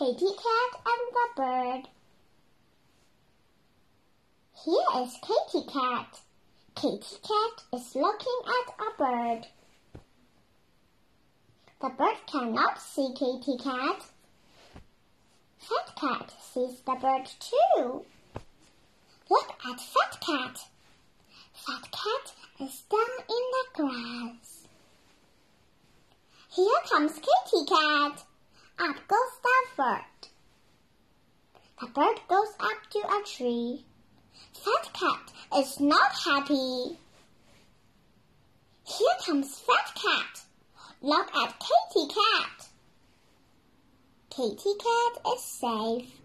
Kitty Cat and the Bird. Here is Kitty Cat. Kitty Cat is looking at a bird. The bird cannot see Kitty Cat. Fat Cat sees the bird too. Look at Fat Cat. Fat Cat is down in the grass. Here comes Kitty Cat. Up goes the bird. The bird goes up to a tree. Fat Cat is not happy. Here comes Fat Cat. Look at Kitty Cat. Kitty Cat is safe.